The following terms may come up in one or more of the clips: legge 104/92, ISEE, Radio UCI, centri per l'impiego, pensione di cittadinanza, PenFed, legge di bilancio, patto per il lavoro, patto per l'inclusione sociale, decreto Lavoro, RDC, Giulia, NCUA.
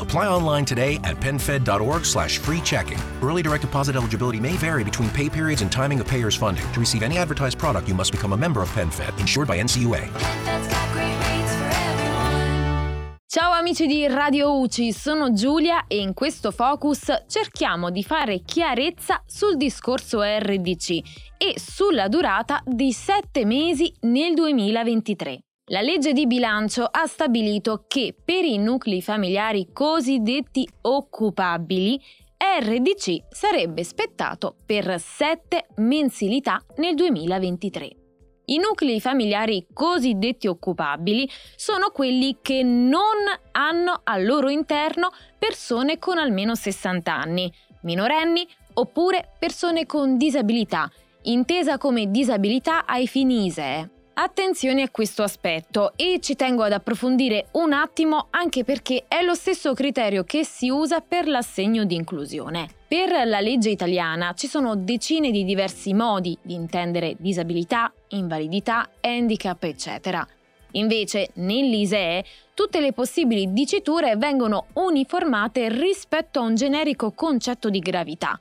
Apply online today at penfed.org/free checking. Early direct deposit eligibility may vary between pay periods and timing of payers' funding. To receive any advertised product, you must become a member of PenFed, insured by NCUA. Ciao amici di Radio UCI, sono Giulia e in questo Focus cerchiamo di fare chiarezza sul discorso RDC e sulla durata di 7 mesi nel 2023. La legge di bilancio ha stabilito che per i nuclei familiari cosiddetti occupabili RDC sarebbe spettato per 7 mensilità nel 2023. I nuclei familiari cosiddetti occupabili sono quelli che non hanno al loro interno persone con almeno 60 anni, minorenni oppure persone con disabilità, intesa come disabilità ai fini ISEE. Attenzione a questo aspetto e ci tengo ad approfondire un attimo anche perché è lo stesso criterio che si usa per l'assegno di inclusione. Per la legge italiana ci sono decine di diversi modi di intendere disabilità, invalidità, handicap, eccetera. Invece nell'ISEE tutte le possibili diciture vengono uniformate rispetto a un generico concetto di gravità.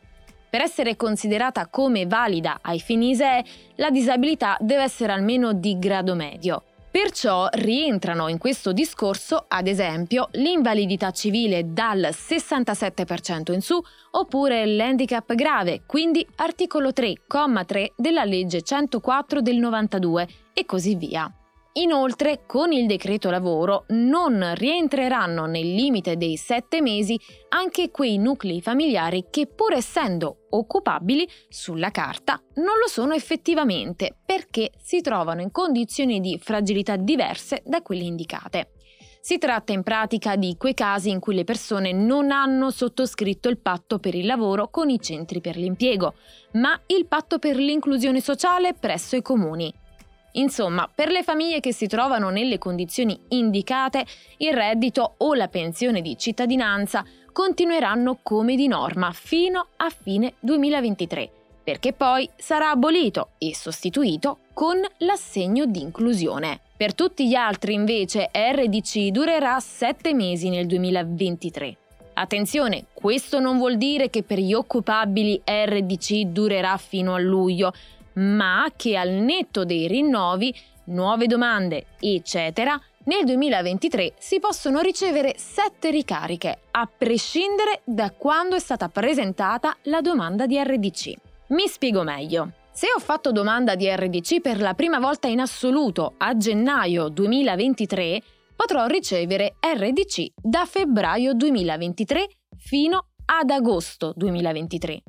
Per essere considerata come valida ai fini ISEE, la disabilità deve essere almeno di grado medio. Perciò rientrano in questo discorso, ad esempio, l'invalidità civile dal 67% in su, oppure l'handicap grave, quindi articolo 3 comma 3 della legge 104 del 92 e così via. Inoltre, con il decreto lavoro non rientreranno nel limite dei 7 mesi anche quei nuclei familiari che, pur essendo occupabili sulla carta, non lo sono effettivamente perché si trovano in condizioni di fragilità diverse da quelle indicate. Si tratta in pratica di quei casi in cui le persone non hanno sottoscritto il patto per il lavoro con i centri per l'impiego, ma il patto per l'inclusione sociale presso i comuni. Insomma, per le famiglie che si trovano nelle condizioni indicate, il reddito o la pensione di cittadinanza continueranno come di norma fino a fine 2023, perché poi sarà abolito e sostituito con l'assegno di inclusione. Per tutti gli altri, invece, RDC durerà 7 mesi nel 2023. Attenzione, questo non vuol dire che per gli occupabili RDC durerà fino a luglio, ma che al netto dei rinnovi, nuove domande, eccetera, nel 2023 si possono ricevere 7 ricariche, a prescindere da quando è stata presentata la domanda di RDC. Mi spiego meglio. Se ho fatto domanda di RDC per la prima volta in assoluto a gennaio 2023, potrò ricevere RDC da febbraio 2023 fino ad agosto 2023.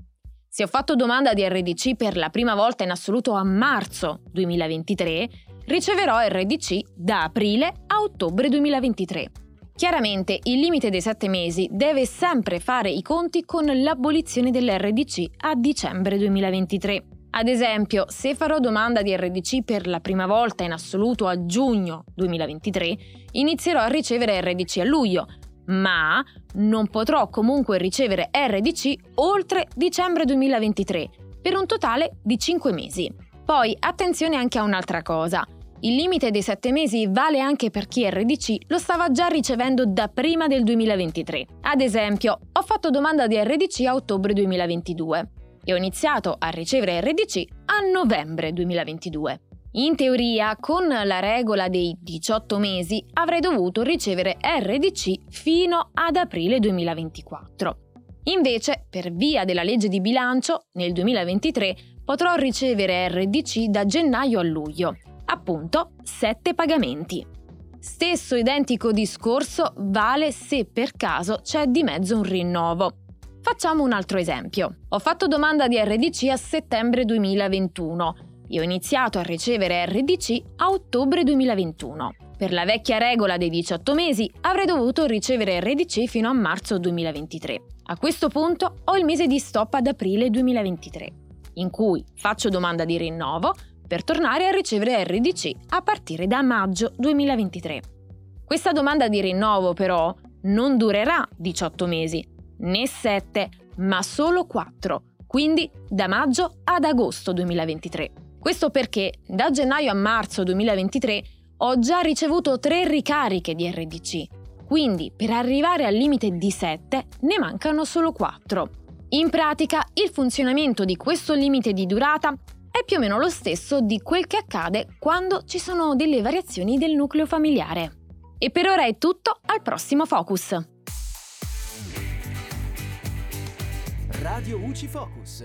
Se ho fatto domanda di RDC per la prima volta in assoluto a marzo 2023, riceverò RDC da aprile a ottobre 2023. Chiaramente il limite dei 7 mesi deve sempre fare i conti con l'abolizione dell'RDC a dicembre 2023. Ad esempio, se farò domanda di RDC per la prima volta in assoluto a giugno 2023, inizierò a ricevere RDC a luglio, ma non potrò comunque ricevere RDC oltre dicembre 2023, per un totale di 5 mesi. Poi attenzione anche a un'altra cosa. Il limite dei 7 mesi vale anche per chi RDC lo stava già ricevendo da prima del 2023. Ad esempio, ho fatto domanda di RDC a ottobre 2022 e ho iniziato a ricevere RDC a novembre 2022. In teoria, con la regola dei 18 mesi avrei dovuto ricevere RDC fino ad aprile 2024. Invece, per via della legge di bilancio, nel 2023 potrò ricevere RDC da gennaio a luglio, appunto 7 pagamenti. Stesso identico discorso vale se per caso c'è di mezzo un rinnovo. Facciamo un altro esempio. Ho fatto domanda di RDC a settembre 2021 e ho iniziato a ricevere RDC a ottobre 2021. Per la vecchia regola dei 18 mesi avrei dovuto ricevere RDC fino a marzo 2023. A questo punto ho il mese di stop ad aprile 2023, in cui faccio domanda di rinnovo per tornare a ricevere RDC a partire da maggio 2023. Questa domanda di rinnovo però non durerà 18 mesi, né 7, ma solo 4, quindi da maggio ad agosto 2023. Questo perché da gennaio a marzo 2023 ho già ricevuto 3 ricariche di RDC, quindi per arrivare al limite di 7 ne mancano solo 4. In pratica il funzionamento di questo limite di durata è più o meno lo stesso di quel che accade quando ci sono delle variazioni del nucleo familiare. E per ora è tutto, al prossimo Focus! Radio UCI Focus.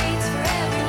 rates for everyone.